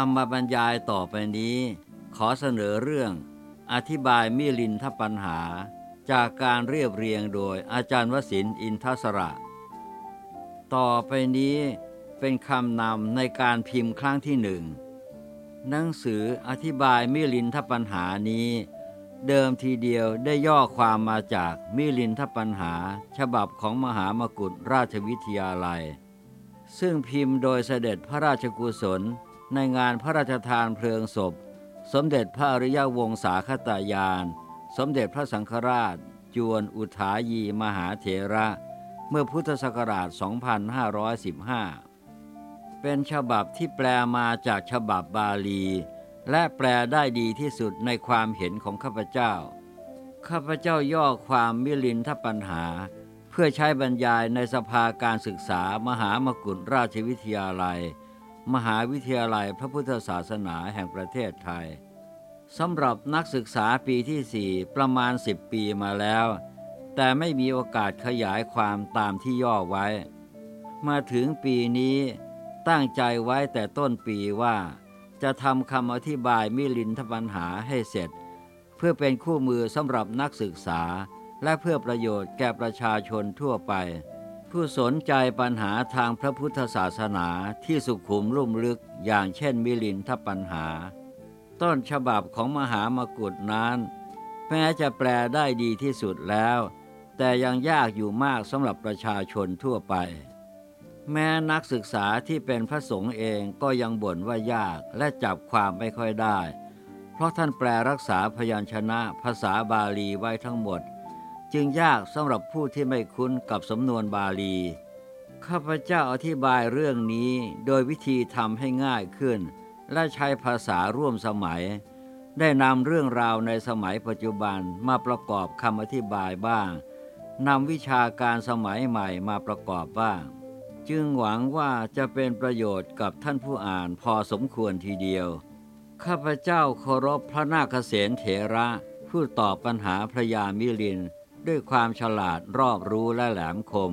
รรมบรรยายต่อไปนี้ขอเสนอเรื่องอธิบายมิลินทปัญหาจากการเรียบเรียงโดยอาจารย์วสินทร์อินทสระต่อไปนี้เป็นคำนำในการพิมพ์ครั้งที่หนึ่งหนังสืออธิบายมิลินทปัญหานี้เดิมทีเดียวได้ย่อความมาจากมิลินทปัญหาฉบับของมหามกุฏราชวิทยาลัยซึ่งพิมพ์โดยเสด็จพระราชกุศลในงานพระราชทานเพลิงศพสมเด็จพระอริยวงศาคตายานสมเด็จพระสังฆราชจวนอุทายีมหาเถระเมื่อพุทธศักราช 2515 เป็นฉบับที่แปลมาจากฉบับบาลีและแปลได้ดีที่สุดในความเห็นของข้าพเจ้าย่อความมิลินทปัญหาเพื่อใช้บรรยายในสภาการศึกษามหามกุฏราชวิทยาลัยมหาวิทยาลัยพระพุทธศาสนาแห่งประเทศไทยสำหรับนักศึกษาปีที่4ประมาณ10ปีมาแล้วแต่ไม่มีโอกาสขยายความตามที่ย่อไว้มาถึงปีนี้ตั้งใจไว้แต่ต้นปีว่าจะทำคำอธิบายมิลินทปัญหาให้เสร็จเพื่อเป็นคู่มือสำหรับนักศึกษาและเพื่อประโยชน์แก่ประชาชนทั่วไปผู้สนใจปัญหาทางพระพุทธศาสนาที่สุขุมลุ่มลึกอย่างเช่นมิลินทปัญหาต้นฉบับของมหามกุฏนั้นแม้จะแปลได้ดีที่สุดแล้วแต่ยังยากอยู่มากสำหรับประชาชนทั่วไปแม้นักศึกษาที่เป็นพระสงฆ์เองก็ยังบ่นว่ายากและจับความไม่ค่อยได้เพราะท่านแปลรักษาพยัญชนะภาษาบาลีไว้ทั้งหมดจึงยากสำหรับผู้ที่ไม่คุ้นกับสำนวนบาลีข้าพเจ้าอธิบายเรื่องนี้โดยวิธีทำให้ง่ายขึ้นและใช้ภาษาร่วมสมัยได้นำเรื่องราวในสมัยปัจจุบันมาประกอบคำอธิบายบ้างนำวิชาการสมัยใหม่มาประกอบบ้างจึงหวังว่าจะเป็นประโยชน์กับท่านผู้อ่านพอสมควรทีเดียวข้าพเจ้าเคารพพระนาคเสนเถระผู้ตอบปัญหาพระยามิลินด้วยความฉลาดรอบรู้และแหลมคม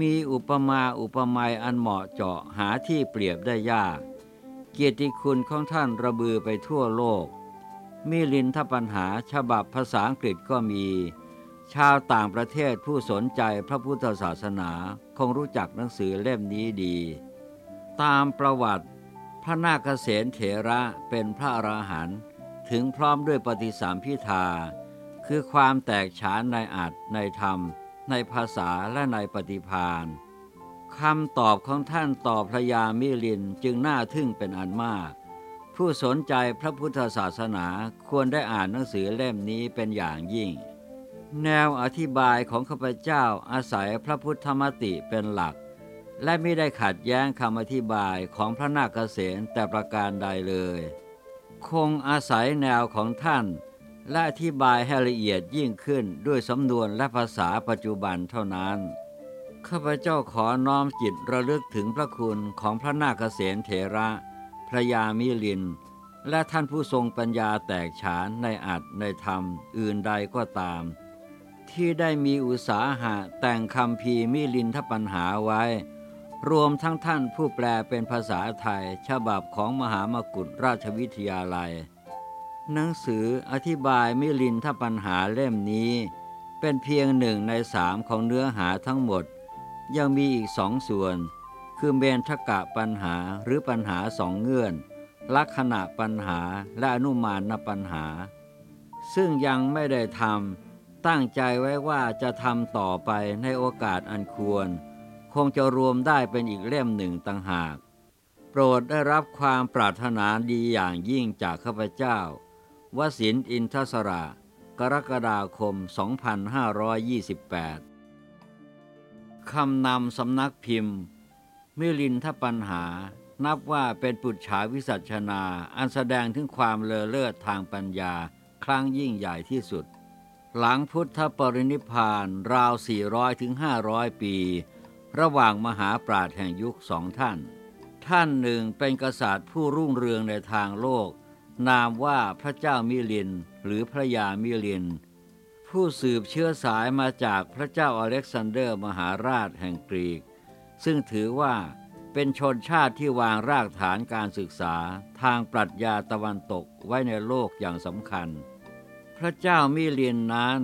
มีอุปมาอุปไมยอันเหมาะเจาะหาที่เปรียบได้ยากเกียรติคุณของท่านระบือไปทั่วโลกมิลินทปัญหาฉบับภาษาอังกฤษก็มีชาวต่างประเทศผู้สนใจพระพุทธศาสนาคงรู้จักหนังสือเล่มนี้ดีตามประวัติพระนาคเสนเถระเป็นพระอรหันต์ถึงพร้อมด้วยปฏิสัมภิทาคือความแตกฉานในอัตถ์ในธรรมในภาษาและในปฏิภาณคำตอบของท่านต่อพระยามิลินจึงน่าทึ่งเป็นอันมากผู้สนใจพระพุทธศาสนาควรได้อ่านหนังสือเล่มนี้เป็นอย่างยิ่งแนวอธิบายของข้าพเจ้าอาศัยพระพุทธมติเป็นหลักและไม่ได้ขัดแย้งคำอธิบายของพระนาคเสนแต่ประการใดเลยคงอาศัยแนวของท่านและอธิบายให้ละเอียดยิ่งขึ้นด้วยสำนวนและภาษาปัจจุบันเท่านั้นข้าพเจ้าขอน้อมจิตระลึกถึงพระคุณของพระนาคเสนเถระพระยามิลินและท่านผู้ทรงปัญญาแตกฉานในอัตถ์ในธรรมอื่นใดก็ตามที่ได้มีอุตสาหะแต่งคำพีมิลินทปัญหาไว้รวมทั้งท่านผู้แปลเป็นภาษาไทยฉบับของมหามกุฏราชวิทยาลัยหนังสืออธิบายมิลินทปัญหาเล่มนี้เป็นเพียง1/3ของเนื้อหาทั้งหมดยังมีอีก2 ส่วนคือเมนทกะปัญหาหรือปัญหา2 เงื่อนลักขณะปัญหาและอนุมานปัญหาซึ่งยังไม่ได้ทำตั้งใจไว้ว่าจะทำต่อไปในโอกาสอันควรคงจะรวมได้เป็นอีกเล่มหนึ่งต่างหากโปรดได้รับความปรารถนาดีอย่างยิ่งจากข้าพเจ้าวสินทร์อินทสระกรกฎาคม 2528 คำนำสำนักพิมพ์มิลินทปัญหานับว่าเป็นปุจฉาวิสัชนาอันแสดงถึงความเลอเลิศทางปัญญาครั้งยิ่งใหญ่ที่สุดหลังพุทธปรินิพพานราว 400-500 ปีระหว่างมหาปราชญ์แห่งยุค2 ท่านท่านหนึ่งเป็นกษัตริย์ผู้รุ่งเรืองในทางโลกนามว่าพระเจ้ามิลินหรือพระยามิลินผู้สืบเชื้อสายมาจากพระเจ้าอเล็กซานเดอร์มหาราชแห่งกรีกซึ่งถือว่า เป็นชนชาติที่วางรากฐานการศึกษาทางปรัชญาตะวันตกไว้ในโลกอย่างสำคัญพระเจ้ามิลินนั้น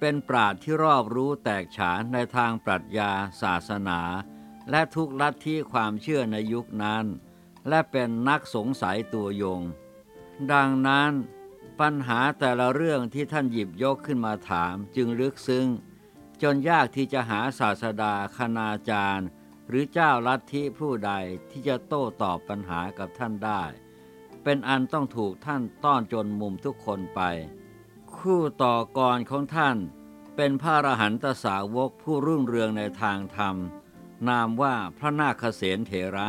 เป็นปราชญ์ที่รอบรู้แตกฉานในทางปรัชญาศาสนาและทุกลัทธิความเชื่อในยุคนั้นและเป็นนักสงสัยตัวยงดังนั้นปัญหาแต่ละเรื่องที่ท่านหยิบยกขึ้นมาถามจึงลึกซึ้งจนยากที่จะหาศาสดาคณาจารย์หรือเจ้าลัทธิผู้ใดที่จะโต้ตอบปัญหากับท่านได้เป็นอันต้องถูกท่านต้อนจนมุมทุกคนไปคู่ต่อกรของท่านเป็นพระอรหันตสาวกผู้รุ่งเรืองในทางธรรมนามว่าพระนาคเสนเถระ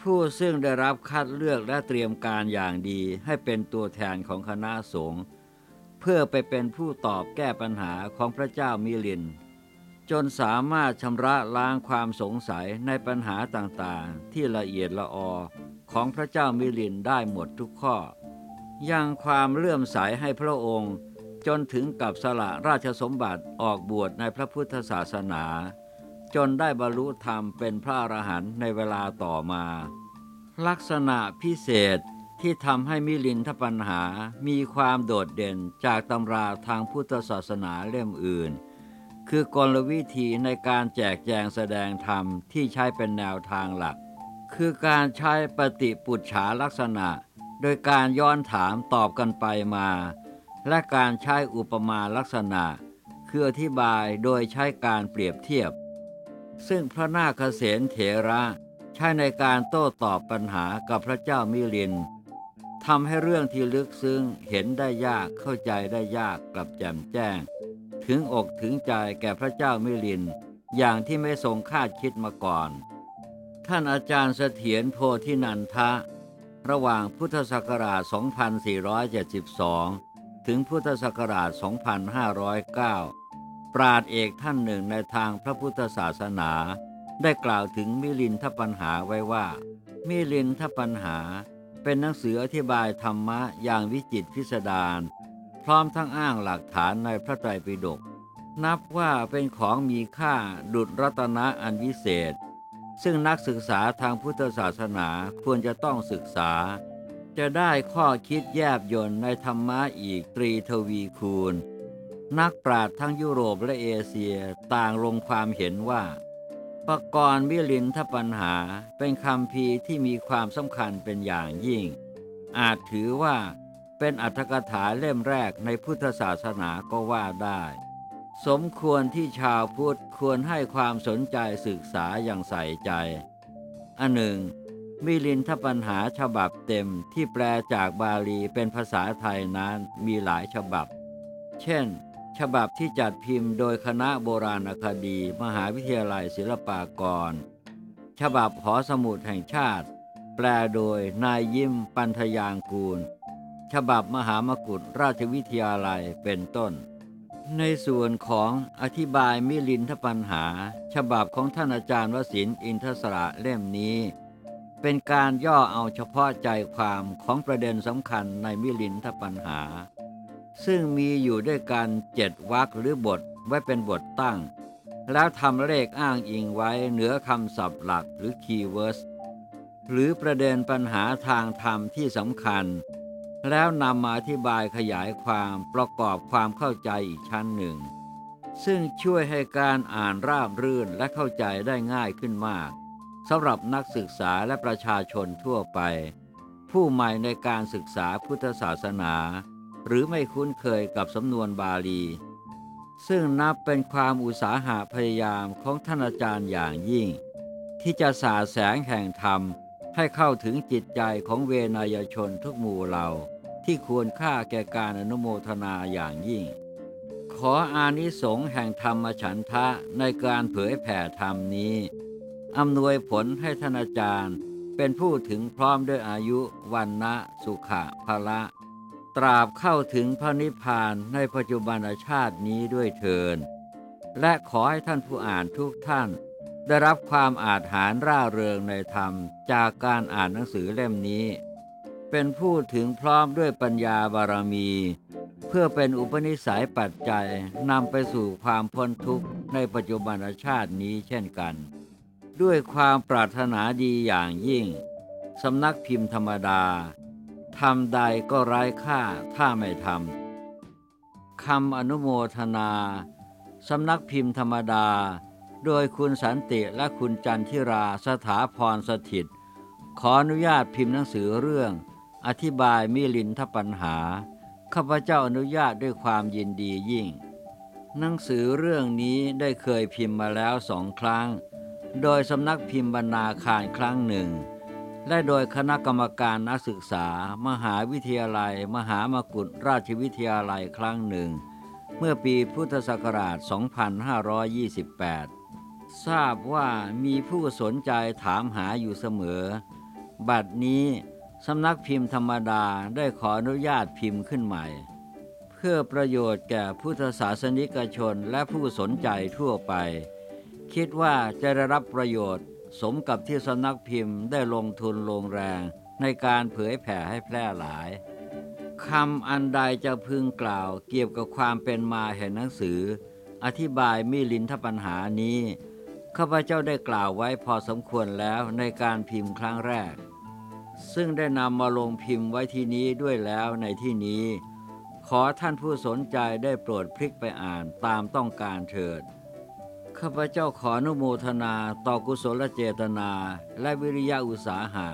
ผู้ซึ่งได้รับคัดเลือกและเตรียมการอย่างดีให้เป็นตัวแทนของคณะสงฆ์เพื่อไปเป็นผู้ตอบแก้ปัญหาของพระเจ้ามิลินจนสามารถชำระล้างความสงสัยในปัญหาต่างๆที่ละเอียดละออของพระเจ้ามิลินได้หมดทุกข้อยังความเลื่อมใสให้พระองค์จนถึงกับสละราชสมบัติออกบวชในพระพุทธศาสนาจนได้บรรลุธรรมเป็นพระอรหันต์ในเวลาต่อมาลักษณะพิเศษที่ทำให้มิลินทปัญหามีความโดดเด่นจากตำราทางพุทธศาสนาเล่มอื่นคือกลวิธีในการแจกแจงแสดงธรรมที่ใช้เป็นแนวทางหลักคือการใช้ปฏิปุจฉาลักษณะโดยการย้อนถามตอบกันไปมาและการใช้อุปมาลักษณะคืออธิบายโดยใช้การเปรียบเทียบซึ่งพระนาคเสนเถระใช้ในการโต้ตอบปัญหากับพระเจ้ามิลินทำให้เรื่องที่ลึกซึ้งเห็นได้ยากเข้าใจได้ยากกลับแจ่มแจ้งถึงอกถึงใจแก่พระเจ้ามิลินอย่างที่ไม่ทรงคาดคิดมาก่อนท่านอาจารย์เสถียรโพธินันทะระหว่างพุทธศักราช 2472 ถึงพุทธศักราช 2509 ปราชญ์เอกท่านหนึ่งในทางพระพุทธศาสนาได้กล่าวถึงมิลินทปัญหาไว้ว่ามิลินทปัญหาเป็นหนังสืออธิบายธรรมะอย่างวิจิตรพิสดารพร้อมทั้งอ้างหลักฐานในพระไตรปิฎกนับว่าเป็นของมีค่าดุจรัตนะอันวิเศษซึ่งนักศึกษาทางพุทธศาสนาควรจะต้องศึกษาจะได้ข้อคิดแยบยลในธรรมะอีกตรีทวีคูณนักปราชญ์ทั้งยุโรปและเอเชียต่างลงความเห็นว่าปกรณ์มิลินทปัญหาเป็นคำพีที่มีความสำคัญเป็นอย่างยิ่งอาจถือว่าเป็นอรรถกถาเล่มแรกในพุทธศาสนาก็ว่าได้สมควรที่ชาวพุทธควรให้ความสนใจศึกษาอย่างใส่ใจอันหนึ่งมิลินทปัญหาฉบับเต็มที่แปลจากบาลีเป็นภาษาไทยนั้นมีหลายฉบับเช่นฉบับที่จัดพิมพ์โดยคณะโบราณคดีมหาวิทยาลัยศิลปากรฉบับหอสมุดแห่งชาติแปลโดยนายยิ้มปันธยางกูลฉบับมหามกุฏราชวิทยาลัยเป็นต้นในส่วนของอธิบายมิลินทปัญหาฉบับของท่านอาจารย์วสินทร์อินทสระเล่มนี้เป็นการย่อเอาเฉพาะใจความของประเด็นสำคัญในมิลินทปัญหาซึ่งมีอยู่ด้วยกัน7วรรคหรือบทไว้เป็นบทตั้งแล้วทำเลขอ้างอิงไว้เหนือคำศัพท์หลักหรือคีย์เวิร์ดหรือประเด็นปัญหาทางธรรมที่สำคัญแล้วนำมาอธิบายขยายความประกอบความเข้าใจอีกชั้นหนึ่งซึ่งช่วยให้การอ่านราบรื่นและเข้าใจได้ง่ายขึ้นมากสำหรับนักศึกษาและประชาชนทั่วไปผู้ใหม่ในการศึกษาพุทธศาสนาหรือไม่คุ้นเคยกับสำนวนบาลีซึ่งนับเป็นความอุตสาหะพยายามของท่านอาจารย์อย่างยิ่งที่จะสาดแสงแห่งธรรมให้เข้าถึงจิตใจของเวไนยชนทุกหมู่เหล่าที่ควรค่าแก่การอนุโมทนาอย่างยิ่งขออานิสงส์แห่งธรรมฉันทะในการเผยแผ่ธรรมนี้อำนวยผลให้ท่านอาจารย์เป็นผู้ถึงพร้อมด้วยอายุวรรณะสุขะพละตราบเข้าถึงพระนิพพานในปัจจุบันชาตินี้ด้วยเถิดและขอให้ท่านผู้อ่านทุกท่านได้รับความอาจหาญร่าเริงในธรรมจากการอ่านหนังสือเล่มนี้เป็นผู้ถึงพร้อมด้วยปัญญาบารมีเพื่อเป็นอุปนิสัยปัจจัยนำไปสู่ความพ้นทุกข์ในปัจจุบันชาตินี้เช่นกัน ด้วยความปรารถนาดีอย่างยิ่งสำนักพิมพ์ธรรมดาทำใดก็ไร้ค่าถ้าไม่ทำคำอนุโมทนาสำนักพิมพ์ธรรมดาโดยคุณสันติและคุณจันทิราสถาพรสถิตขออนุญาตพิมพ์หนังสือเรื่องอธิบายมิลินทปัญหาข้าพเจ้าอนุญาตด้วยความยินดียิ่งหนังสือเรื่องนี้ได้เคยพิมพ์มาแล้ว2 ครั้งโดยสำนักพิมพ์บรรณาคารครั้งหนึ่งและโดยคณะกรรมการนักศึกษามหาวิทยาลัยมหามกุฏราชวิทยาลัยครั้งหนึ่งเมื่อปีพุทธศักราช 2528 ทราบว่ามีผู้สนใจถามหาอยู่เสมอบัดนี้สำนักพิมพ์ธรรมดาได้ขออนุญาตพิมพ์ขึ้นใหม่เพื่อประโยชน์แก่พุทธศาสนิกชนและผู้สนใจทั่วไปคิดว่าจะได้รับประโยชน์สมกับที่สำนักพิมพ์ได้ลงทุนลงแรงในการเผยแผ่ให้แพร่หลายคำอันใดจะพึงกล่าวเกี่ยวกับความเป็นมาแห่งหนังสืออธิบายมิลินทปัญหานี้ข้าพเจ้าได้กล่าวไว้พอสมควรแล้วในการพิมพ์ครั้งแรกซึ่งได้นำมาลงพิมพ์ไว้ที่นี้ด้วยแล้วในที่นี้ขอท่านผู้สนใจได้โปรดพลิกไปอ่านตามต้องการเถิดข้าพเจ้าขออนุโมทนาต่อกุศลเจตนาและวิริยะอุตสาหะ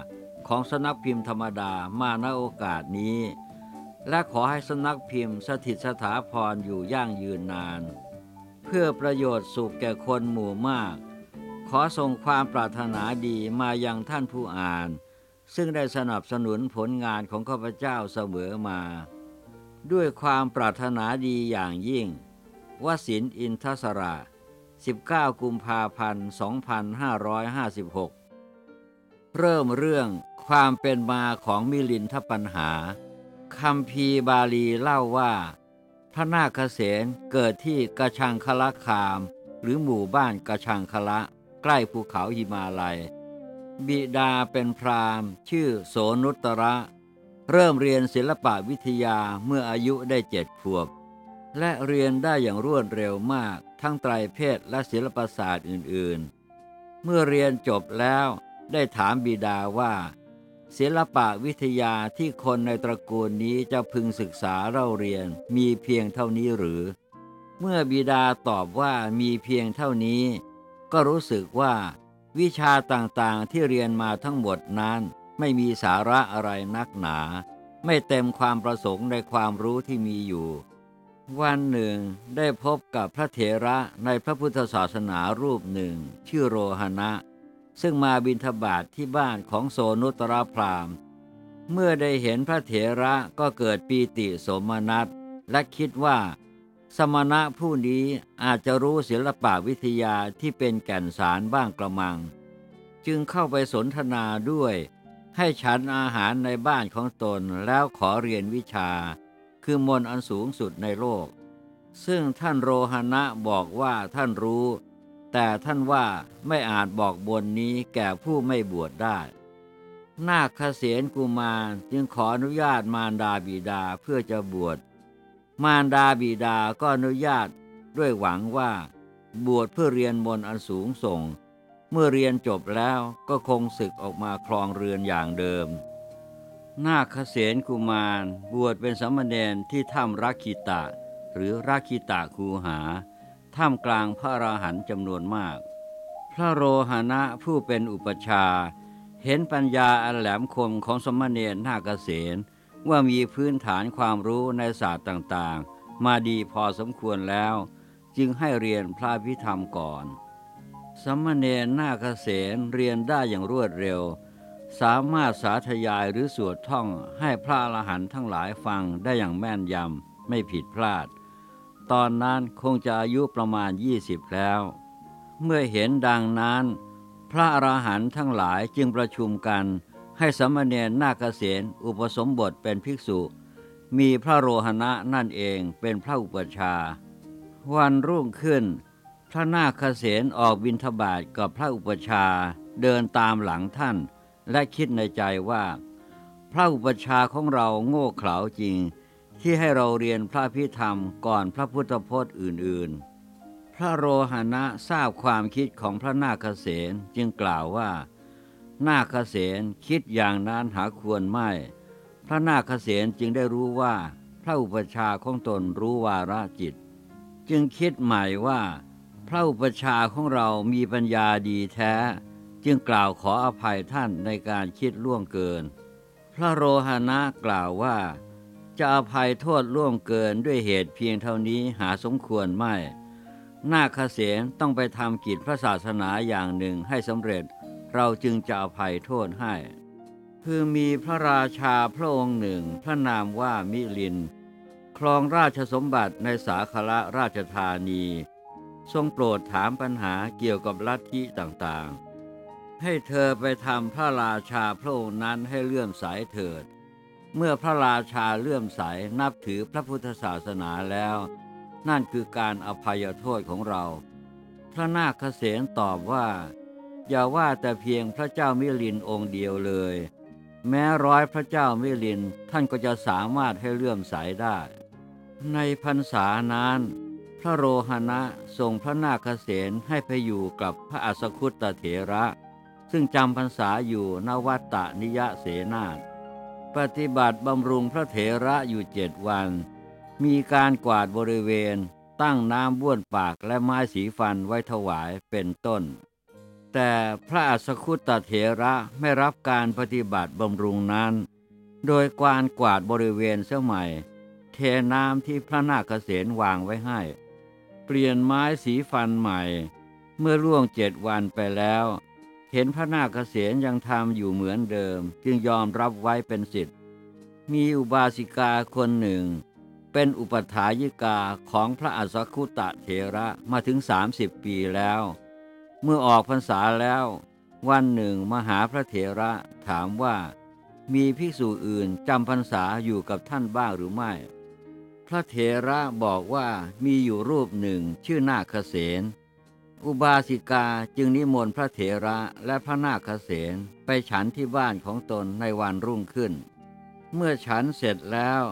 ของสำนักพิมพ์ธรรมดามาณโอกาสนี้และขอให้สำนักพิมพ์สถิตสถาพรอยู่ยั่งยืนนานเพื่อประโยชน์สุขแก่คนหมู่มากขอส่งความปรารถนาดีมายังท่านผู้อ่านซึ่งได้สนับสนุนผลงานของข้าพเจ้าเสมอมาด้วยความปรารถนาดีอย่างยิ่งวศินทร์ อินทสระ 19 กุมภาพันธ์ 2556 เริ่มเรื่องความเป็นมาของมิลินทปัญหาคัมภีร์บาลีเล่าว่าพระนาคเสนเกิดที่กชังคละคามหรือหมู่บ้านกชังคละใกล้ภูเขาหิมาลัยบิดาเป็นพราหมณ์ชื่อโสนุตระเริ่มเรียนศิลปวิทยาเมื่ออายุได้7 ขวบและเรียนได้อย่างรวดเร็วมากทั้งไตรเพศและศิลปศาสตร์อื่นๆเมื่อเรียนจบแล้วได้ถามบิดาว่าศิลปวิทยาที่คนในตระกูลนี้จะพึงศึกษาเล่าเรียนมีเพียงเท่านี้หรือเมื่อบิดาตอบว่ามีเพียงเท่านี้ก็รู้สึกว่าวิชาต่างๆที่เรียนมาทั้งหมดนั้นไม่มีสาระอะไรนักหนาไม่เต็มความประสงค์ในความรู้ที่มีอยู่วันหนึ่งได้พบกับพระเถระในพระพุทธศาสนารูปหนึ่งชื่อโรหณะซึ่งมาบิณฑบาตที่บ้านของโสนุตรพราหมณ์เมื่อได้เห็นพระเถระก็เกิดปีติโสมนัสและคิดว่าสมณะผู้นี้อาจจะรู้ศิลปวิทยาที่เป็นแก่นสารบ้างกระมังจึงเข้าไปสนทนาด้วยให้ฉันอาหารในบ้านของตนแล้วขอเรียนวิชาคือมนต์อันสูงสุดในโลกซึ่งท่านโรหณะบอกว่าท่านรู้แต่ท่านว่าไม่อาจบอกบนนี้แก่ผู้ไม่บวชได้นาคเสนกุมารจึงขออนุญาตมารดาบิดาเพื่อจะบวชมารดาบิดาก็อนุญาตด้วยหวังว่าบวชเพื่อเรียนมนต์อันสูงส่งเมื่อเรียนจบแล้วก็คงสึกออกมาครองเรือนอย่างเดิมนาคเสนกุมารบวชเป็นสามเณรที่ถ้ำรักขิตะหรือรักขิตะคูหาท่ามกลางพระอรหันต์จำนวนมากพระโรหณะผู้เป็นอุปชาเห็นปัญญาอันแหลมคมของสมณเณรนาคเสนว่ามีพื้นฐานความรู้ในศาสตร์ต่างๆมาดีพอสมควรแล้วจึงให้เรียนพระพิธรรมก่อนสมณเณรนาคเสนเรียนได้อย่างรวดเร็วสามารถสาธยายหรือสวดท่องให้พระอรหันต์ทั้งหลายฟังได้อย่างแม่นยำไม่ผิดพลาดตอนนั้นคงจะอายุประมาณ20แล้วเมื่อเห็นดังนั้นพระอรหันต์ทั้งหลายจึงประชุมกันให้สมณเณรนาคเสนอุปสมบทเป็นภิกษุมีพระโรหณะนั่นเองเป็นพระอุปชาวันรุ่งขึ้นพระนาคเสนออกบิณฑบาตกับพระอุปชาเดินตามหลังท่านและคิดในใจว่าพระอุปชาของเราโง่เขลาจริงที่ให้เราเรียนพระพิธรรมก่อนพระพุทธพจน์อื่น พระโรหณะทราบความคิดของพระนาคเสนจึงกล่าวว่านาคเสนคิดอย่างนั้นหาควรไม่พระนาคเสนจึงได้รู้ว่าพระอุปัชฌาย์ของตนรู้วาระจิตจึงคิดใหม่ว่าพระอุปัชฌาย์ของเรามีปัญญาดีแท้จึงกล่าวขออภัยท่านในการคิดล่วงเกินพระโรหณะกล่าวว่าจะอภัยโทษล่วงเกินด้วยเหตุเพียงเท่านี้หาสมควรไม่นาคเสนต้องไปทำกิจพระศาสนาอย่างหนึ่งให้สำเร็จเราจึงจะอภัยโทษให้คือมีพระราชาพระองค์หนึ่งพระนามว่ามิลินครองราชสมบัติในสาคละราชธานีทรงโปรดถามปัญหาเกี่ยวกับลัทธิต่างๆให้เธอไปทำพระราชาพระองค์นั้นให้เลื่อมใสเถิดเมื่อพระราชาเลื่อมใสนับถือพระพุทธศาสนาแล้วนั่นคือการอภัยโทษของเราพระนาคเสนตอบว่าอย่าว่าแต่เพียงพระเจ้ามิลินองค์เดียวเลยแม้ร้อยพระเจ้ามิลินท่านก็จะสามารถให้เลื่อมใสได้ในพรรษานั้นพระโรหณะส่งพระนาคเสนให้ไปอยู่กับพระอัสสคุตเถระซึ่งจำพรรษาอยู่ณวัตตนิยเสนาสน์ปฏิบัติบำรุงพระเถระอยู่7 วันมีการกวาดบริเวณตั้งน้ำบ้วนปากและไม้สีฟันไว้ถวายเป็นต้นแต่พระอัสสคุตเถระไม่รับการปฏิบัติบำรุงนั้นโดยการกวาดบริเวณเสียใหม่เทน้ำที่พระนาคเสนวางไว้ให้เปลี่ยนไม้สีฟันใหม่เมื่อล่วง7 วันไปแล้วเห็นพระนาคเสนยังทำอยู่เหมือนเดิมจึงยอมรับไว้เป็นสิทธิ์มีอุบาสิกาคนหนึ่งเป็นอุปัฏฐายิกาของพระอัสสคุตเถระมาถึง30 ปีแล้วเมื่อออกพรรษาแล้ววันหนึ่งมหาพระเถระถามว่ามีภิกษุอื่นจำพรรษาอยู่กับท่านบ้างหรือไม่พระเถระบอกว่ามีอยู่รูปหนึ่งชื่อนาคเสนอุบาสิกาจึงนิมนต์พระเถระและพระนาคเสนไปฉันที่บ้านของตนในวันรุ่งขึ้นเมื่อฉันเสร็จแล้ว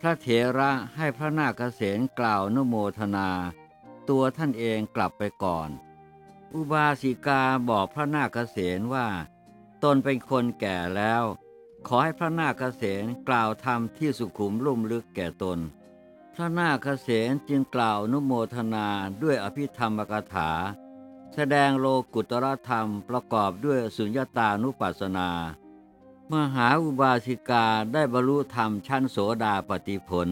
พระเถระให้พระนาคเสนกล่าวนุโมทนาตัวท่านเองกลับไปก่อนอุบาสิกาบอกพระนาคเสนว่าตนเป็นคนแก่แล้วขอให้พระนาคเสนกล่าวธรรมที่สุขุมลุ่มลึกแก่ตนพระนาคเสนจึงกล่าวนุโมทนาด้วยอภิธรรมกถาแสดงโลกุตรธรรมประกอบด้วยสุญญตานุปัสสนามหาอุบาสิกาได้บรรลุธรรมชั้นโสดาปัตติผล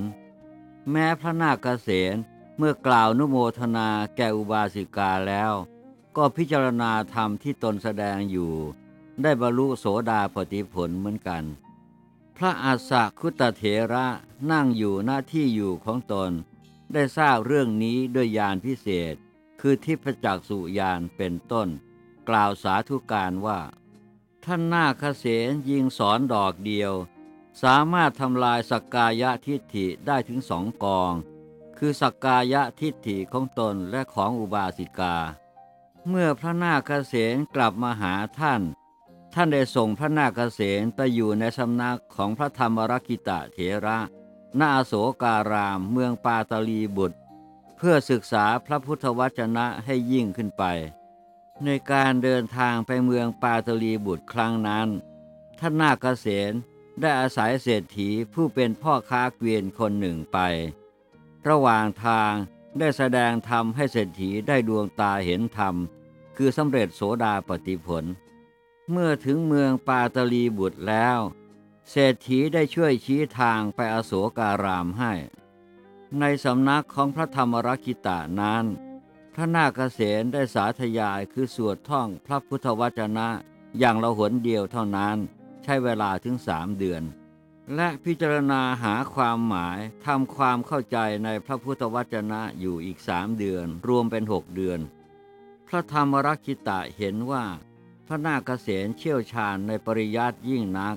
แม้พระนาคเสนเมื่อกล่าวนุโมทนาแก่อุบาสิกาแล้วก็พิจารณาธรรมที่ตนแสดงอยู่ได้บรรลุโสดาปัตติผลเหมือนกันพระอัสสคุตเถระนั่งอยู่หน้าที่อยู่ของตนได้ทราบเรื่องนี้ด้วยญาณพิเศษคือทิพจักษุญาณเป็นต้นกล่าวสาธุการว่าท่านนาคเสนยิงสอนดอกเดียวสามารถทำลายสักกายทิฏฐิได้ถึง2 กองคือสักกายทิฏฐิของตนและของอุบาสิกาเมื่อพระนาคเสนกลับมาหาท่านท่านได้ส่งพระนาคเสนไปอยู่ในสำนักของพระธรรมรักขิตเถระณอโศการามเมืองปาตลีบุตรเพื่อศึกษาพระพุทธวจนะให้ยิ่งขึ้นไปในการเดินทางไปเมืองปาตลีบุตรครั้งนั้นท่านนาคเสนได้อาศัยเศรษฐีผู้เป็นพ่อค้าเกวียนคนหนึ่งไประหว่างทางได้แสดงธรรมให้เศรษฐีได้ดวงตาเห็นธรรมคือสำเร็จโสดาปัตติผลเมื่อถึงเมืองปาตลีบุตรแล้วเศรษฐีได้ช่วยชี้ทางไปอโศการามให้ในสำนักของพระธรรมรักขิตนั้นพระนาคเสนได้สาธยายคือสวดท่องพระพุทธวจนะอย่างละหนเดียวเท่านั้นใช้เวลาถึง3 เดือนและพิจารณาหาความหมายทำความเข้าใจในพระพุทธวจนะอยู่อีก3 เดือนรวมเป็น6 เดือนพระธรรมรักขิตเห็นว่าพระนาคเสนเชี่ยวชาญในปริยัติยิ่งนัก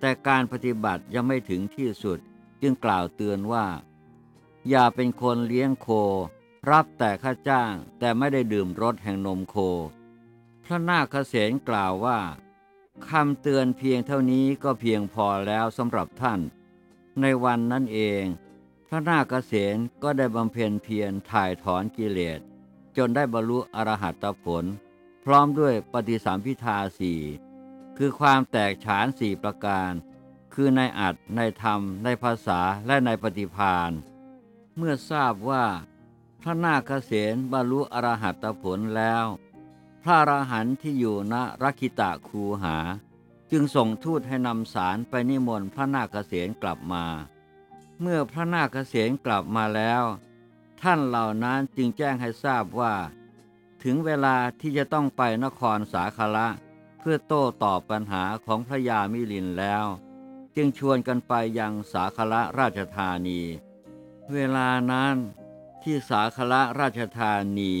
แต่การปฏิบัติยังไม่ถึงที่สุดจึงกล่าวเตือนว่าอย่าเป็นคนเลี้ยงโครับแต่ค่าจ้างแต่ไม่ได้ดื่มรสแห่งนมโคพระนาคเสนกล่าวว่าคำเตือนเพียงเท่านี้ก็เพียงพอแล้วสำหรับท่านในวันนั้นเองพระนาคเสนก็ได้บำเพ็ญเพียรถ่ายถอนกิเลส จนได้บรรลุอรหัตผลพร้อมด้วยปฏิสัมภิทาสี่คือความแตกฉาน4ประการคือในอัตถ์ในธรรมในภาษาและในปฏิภาณเมื่อทราบว่าพระนาคเสนบรรลุอรหัตผลแล้วพระอรหันต์ที่อยู่ณรักขิตคูหาจึงส่งทูตให้นำสารไปนิมนต์พระนาคเสนกลับมาเมื่อพระนาคเสนกลับมาแล้วท่านเหล่านั้นจึงแจ้งให้ทราบว่าถึงเวลาที่จะต้องไปนครสาคละเพื่อโต้ตอบปัญหาของพระยามิลินแล้วจึงชวนกันไปยังสาคละราชธานีเวลานั้นที่สาคละราชธานี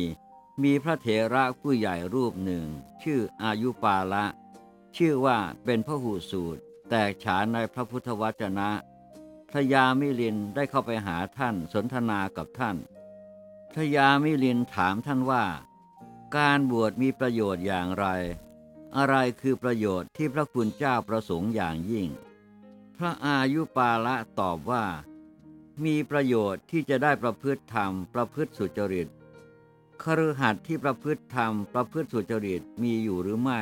มีพระเถระผู้ใหญ่รูปหนึ่งชื่ออายุปาละชื่อว่าเป็นพหูสูตรแตกฉานในพระพุทธวจนะพระยามิลินได้เข้าไปหาท่านสนทนากับท่านพระยามิลินถามท่านว่าการบวชมีประโยชน์อย่างไรอะไรคือประโยชน์ที่พระคุณเจ้าประสงค์อย่างยิ่งพระอายุปาละตอบว่ามีประโยชน์ที่จะได้ประพฤติธรรมประพฤติสุจริตคฤหัสถ์ที่ประพฤติธรรมประพฤติสุจริตมีอยู่หรือไม่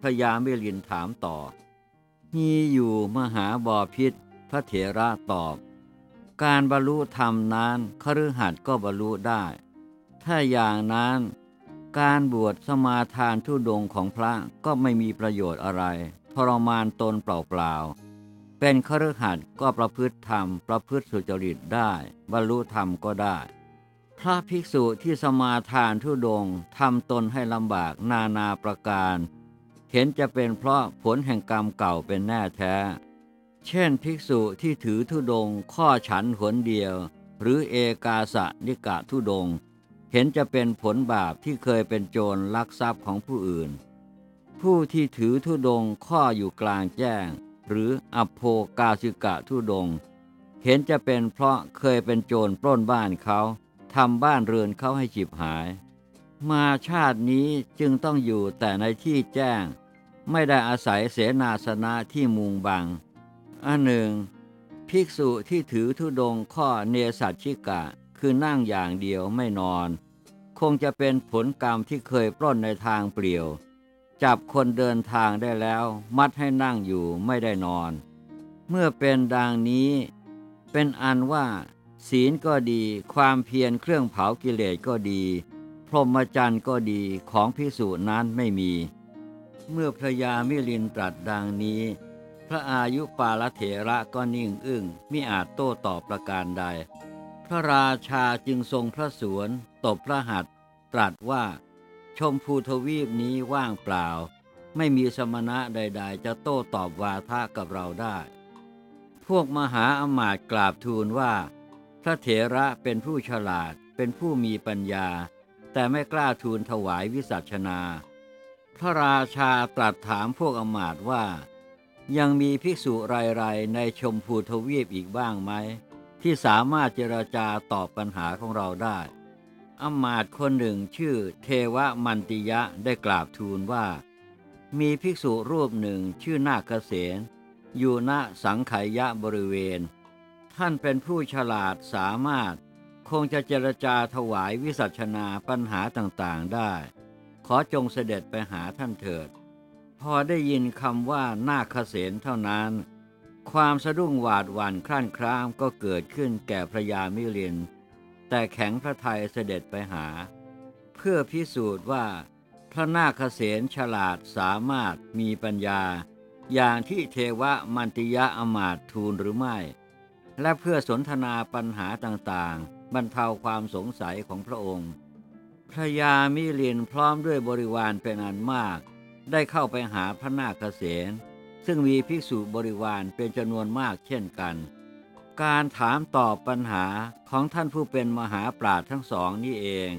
พระยามิลินถามต่อมีอยู่มหาบพิตรพระเถระตอบการบรรลุธรรมนั้นคฤหัสถ์ก็บรรลุได้ถ้าอย่างนั้นการบวชสมาทานธุดงค์ของพระก็ไม่มีประโยชน์อะไรทรมานตนเปล่าๆเป็นคฤหัสถ์ก็ประพฤติธรรมประพฤติสุจริตได้บรรลุธรรมก็ได้พระภิกษุที่สมาทานธุดงค์ทำตนให้ลำบากนานาประการเห็นจะเป็นเพราะผลแห่งกรรมเก่าเป็นแน่แท้เช่นภิกษุที่ถือธุดงค์ข้อฉันหนเดียวหรือเอกาสนิกะธุดงค์เห็นจะเป็นผลบาปที่เคยเป็นโจรลักทรัพย์ของผู้อื่นผู้ที่ถือธุดงค์ข้ออยู่กลางแจ้งหรืออัพโภกาสิกะธุดงค์เห็นจะเป็นเพราะเคยเป็นโจรปล้นบ้านเขาทำบ้านเรือนเขาให้ฉิบหายมาชาตินี้จึงต้องอยู่แต่ในที่แจ้งไม่ได้อาศัยเสนาสนะที่มุงบังอันหนึ่งภิกษุที่ถือธุดงค์ข้อเนสัชชิกะคือนั่งอย่างเดียวไม่นอนคงจะเป็นผลกรรมที่เคยปล้นในทางเปลี่ยวจับคนเดินทางได้แล้วมัดให้นั่งอยู่ไม่ได้นอนเมื่อเป็นดังนี้เป็นอันว่าศีลก็ดีความเพียรเครื่องเผากิเลสก็ดีพรหมจรรย์ก็ดีของภิกษุนั้นไม่มีเมื่อพระยามิลินตรัสดังนี้พระอายุปาลเถระก็นิ่งอึ้งมิอาจโต้ตอบประการใดพระราชาจึงทรงพระสวนตบพระหัตถ์ตรัสว่าชมพูทวีปนี้ว่างเปล่าไม่มีสมณะใดๆจะโต้ตอบวาทะกับเราได้พวกมหาอมาตย์กราบทูลว่าพระเถระเป็นผู้ฉลาดเป็นผู้มีปัญญาแต่ไม่กล้าทูลถวายวิสัชนาพระราชาตรัสถามพวกอมาตย์ว่ายังมีภิกษุรายๆในชมพูทวีปอีกบ้างไหมที่สามารถเจรจาตอบปัญหาของเราได้อมาตย์คนหนึ่งชื่อเทวมันติยะได้กราบทูลว่ามีภิกษุรูปหนึ่งชื่อนาคเสนอยู่ณสังขยะบริเวณท่านเป็นผู้ฉลาดสามารถคงจะเจรจาถวายวิสัชนาปัญหาต่างๆได้ขอจงเสด็จไปหาท่านเถิดพอได้ยินคำว่านาคเสนเท่านั้นความสะดุ้งหวาดหวั่นครั่นคร้ามก็เกิดขึ้นแก่พระยามิลินแต่แข็งพระทัยเสด็จไปหาเพื่อพิสูจน์ว่าพระนาคเสนฉลาดสามารถมีปัญญาอย่างที่เทวมันติยะอมาตย์ทูลหรือไม่และเพื่อสนทนาปัญหาต่างๆบรรเทาความสงสัยของพระองค์พระยามิลินพร้อมด้วยบริวารเป็นอันมากได้เข้าไปหาพระนาคเสนซึ่งมีภิกษุบริวารเป็นจำนวนมากเช่นกันการถามตอบปัญหาของท่านผู้เป็นมหาปราชญ์ทั้งสองนี่เอง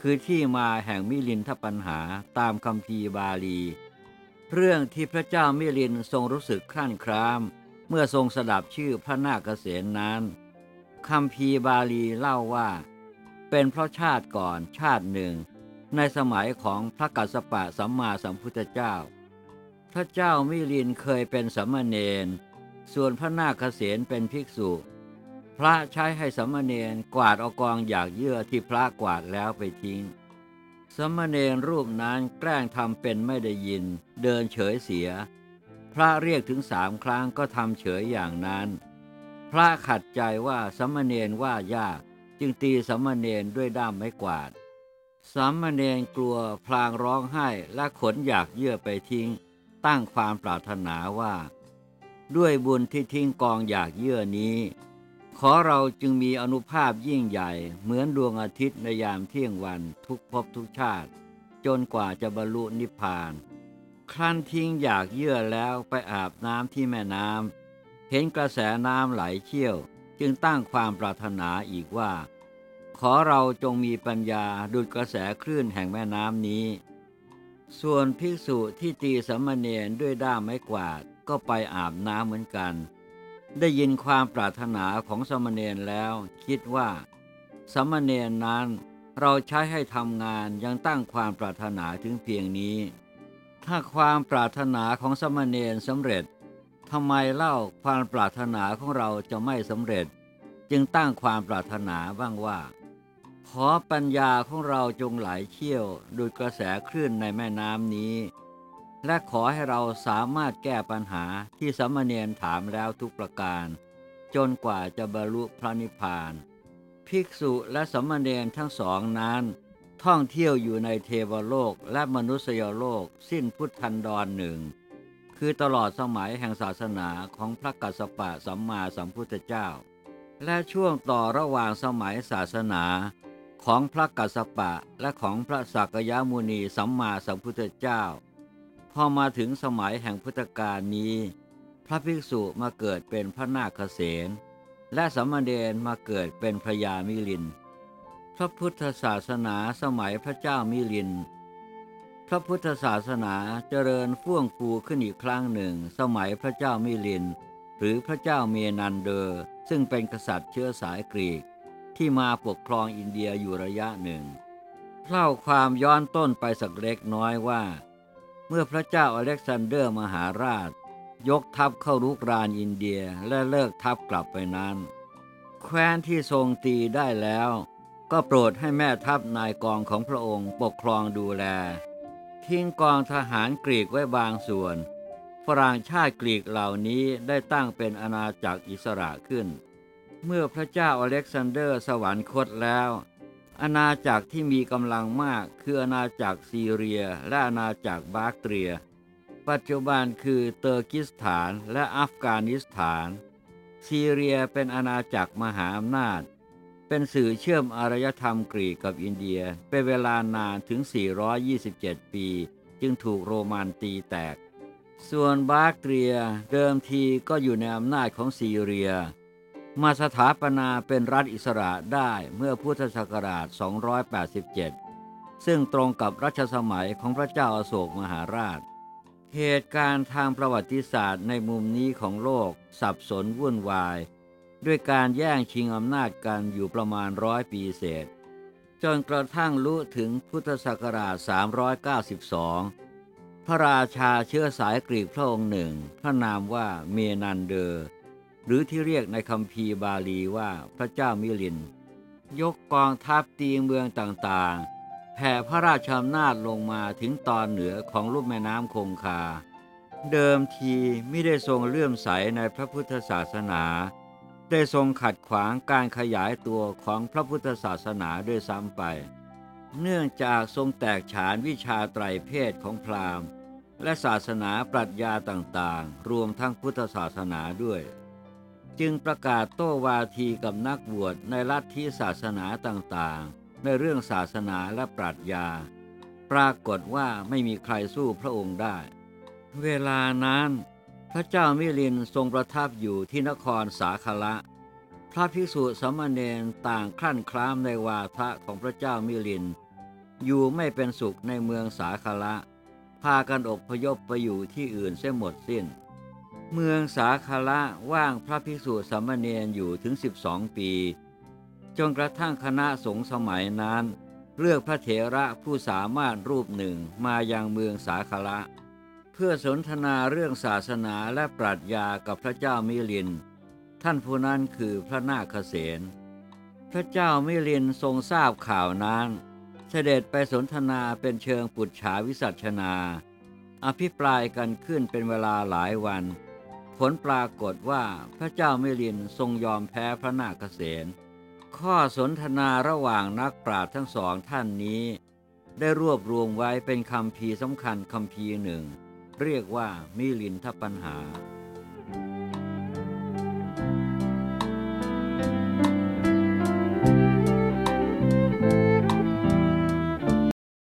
คือที่มาแห่งมิลินทปัญหาตามคัมภีร์บาลีเรื่องที่พระเจ้ามิลินทรงรู้สึกครั่นคร้ามเมื่อทรงสดับชื่อพระนาคเสนนั้นคัมภีร์บาลีเล่าว่าเป็นเพราะชาติก่อนชาติหนึ่งในสมัยของพระกัสสปะสัมมาสัมพุทธเจ้าพระเจ้ามิลินเคยเป็นสามเณรส่วนพระนาคเสนเป็นภิกษุพระใช้ให้สามเณรกวาดเอากองหยากเยื่อที่พระกวาดแล้วไปทิ้ง สมณเณรรูปนั้นแกล้งทำเป็นไม่ได้ยินเดินเฉยเสียพระเรียกถึง3 ครั้งก็ทำเฉยอย่างนั้นพระขัดใจว่าสมณเณรว่ายากจึงตีสมณเณรด้วยด้ามไม้กวาดสมณเณรกลัวพลางร้องไห้และขนอยากเยื่อไปทิ้งตั้งความปรารถนาว่าด้วยบุญที่ทิ้งกองอยากเยื่อนี้ขอเราจึงมีอานุภาพยิ่งใหญ่เหมือนดวงอาทิตย์ในยามเที่ยงวันทุกภพทุกชาติจนกว่าจะบรรลุนิพพานครั้นทิ้งอยากเยื่อแล้วไปอาบน้ำที่แม่น้ำเห็นกระแสน้ำไหลเชี่ยวจึงตั้งความปรารถนาอีกว่าขอเราจงมีปัญญาดุจกระแสคลื่นแห่งแม่น้ำนี้ส่วนภิกษุที่ตีสมณเณรด้วยด้ามไม้กวาดก็ไปอาบน้ำเหมือนกันได้ยินความปรารถนาของสมณเณรแล้วคิดว่าสมณเณรนั้นเราใช้ให้ทำงานยังตั้งความปรารถนาถึงเพียงนี้ถ้าความปรารถนาของสมณเณรสำเร็จทำไมเล่าความปรารถนาของเราจะไม่สำเร็จจึงตั้งความปรารถนาบ้างว่าขอปัญญาของเราจงไหลเชี่ยวดุจกระแสคลื่นในแม่น้ำนี้และขอให้เราสามารถแก้ปัญหาที่สมณเณรถามแล้วทุกประการจนกว่าจะบรรลุพระนิพพานภิกษุและสมณเณรทั้งสองนั้นท่องเที่ยวอยู่ในเทวโลกและมนุษยโลกสิ้นพุทธันดรหนึ่งคือตลอดสมัยแห่งศาสนาของพระกัสสปะสัมมาสัมพุทธเจ้าและช่วงต่อระหว่างสมัยศาสนาของพระกัสสปะและของพระสักยมุนีสัมมาสัมพุทธเจ้าพอมาถึงสมัยแห่งพุทธกาลนี้พระภิกษุมาเกิดเป็นพระนาคเสนและสมณเณรมาเกิดเป็นพระยามิลินพระพุทธศาสนาสมัยพระเจ้ามิลินพระพุทธศาสนาเจริญเฟื่องฟูขึ้นอีกครั้งหนึ่งสมัยพระเจ้ามิลินหรือพระเจ้าเมนันเดอร์ซึ่งเป็นกษัตริย์เชื้อสายกรีกที่มาปกครองอินเดียอยู่ระยะหนึ่งเล่าความย้อนต้นไปสักเล็กน้อยว่าเมื่อพระเจ้าอเล็กซานเดอร์มหาราชยกทัพเข้ารุกรานอินเดียและเลิกทัพกลับไปนั้นแคว้นที่ทรงตีได้แล้วก็โปรดให้แม่ทัพนายกองของพระองค์ปกครองดูแลทิ้งกองทหารกรีกไว้บางส่วนฝรั่งชาติกรีกเหล่านี้ได้ตั้งเป็นอาณาจักรอิสระขึ้นเมื่อพระเจ้าอเล็กซานเดอร์สวรรคตแล้วอาณาจักรที่มีกำลังมากคืออาณาจักรซีเรียและอาณาจักรบาคเทียปัจจุบันคือเตอร์กิสถานและอัฟกานิสถานซีเรียเป็นอาณาจักรมหาอำนาจเป็นสื่อเชื่อมอารยธรรมกรีกกับอินเดียเป็นเวลานานถึง427ปีจึงถูกโรมันตีแตกส่วนบาคเทียเดิมทีก็อยู่ในอำนาจของซีเรียมาสถาปนาเป็นรัฐอิสระได้เมื่อพุทธศักราช287ซึ่งตรงกับรัชสมัยของพระเจ้าอโศกมหาราชเหตุการณ์ทางประวัติศาสตร์ในมุมนี้ของโลกสับสนวุ่นวายด้วยการแย่งชิงอำนาจกันอยู่ประมาณ100 ปีเศษจนกระทั่งลุถึงพุทธศักราช392พระราชาเชื้อสายกรีกพระองค์หนึ่งพระนามว่าเมนันเดอร์หรือที่เรียกในคัมภีร์บาลีว่าพระเจ้ามิลินยกกองทัพตีเมืองต่างๆแผ่พระราชอำนาจลงมาถึงตอนเหนือของลุ่มแม่น้ำคงคาเดิมทีไม่ได้ทรงเลื่อมใสในพระพุทธศาสนาได้ทรงขัดขวางการขยายตัวของพระพุทธศาสนาด้วยซ้ำไปเนื่องจากทรงแตกฉานวิชาไตรเพศของพราหมณ์และศาสนาปรัชญาต่างๆรวมทั้งพุทธศาสนาด้วยจึงประกาศโต้วาทีกับนักบวชในลัทธิศาสนาต่างๆในเรื่องศาสนาและปรัชญาปรากฏว่าไม่มีใครสู้พระองค์ได้เวลานั้นพระเจ้ามิลินทรงประทับอยู่ที่นครสาคละพระภิกษุสามเณรต่างคลั่นคล้ามในวาทะของพระเจ้ามิลินอยู่ไม่เป็นสุขในเมืองสาคละพากันอพยพไปอยู่ที่อื่นเสียหมดสิ้นเมืองสาคละว่างพระภิกษุสามเณรอยู่ถึง12 ปีจนกระทั่งคณะสงฆ์สมัยนั้นเลือกพระเถระผู้สามารถรูปหนึ่งมายังเมืองสาคละเพื่อสนทนาเรื่องศาสนาและปรัชญากับพระเจ้ามิลินท่านผู้นั้นคือพระนาคเสนพระเจ้ามิลินทรงทราบข่าวนั้น เสด็จไปสนทนาเป็นเชิงปุจฉาวิสัชนาอภิปรายกันขึ้นเป็นเวลาหลายวันผลปรากฏว่าพระเจ้ามิลินทรงยอมแพ้พระนาคเสนข้อสนทนาระหว่างนักปราชญ์ทั้งสองท่านนี้ได้รวบรวมไว้เป็นคัมภีร์สำคัญคัมภีร์หนึ่งเรียกว่ามิลินทปัญหา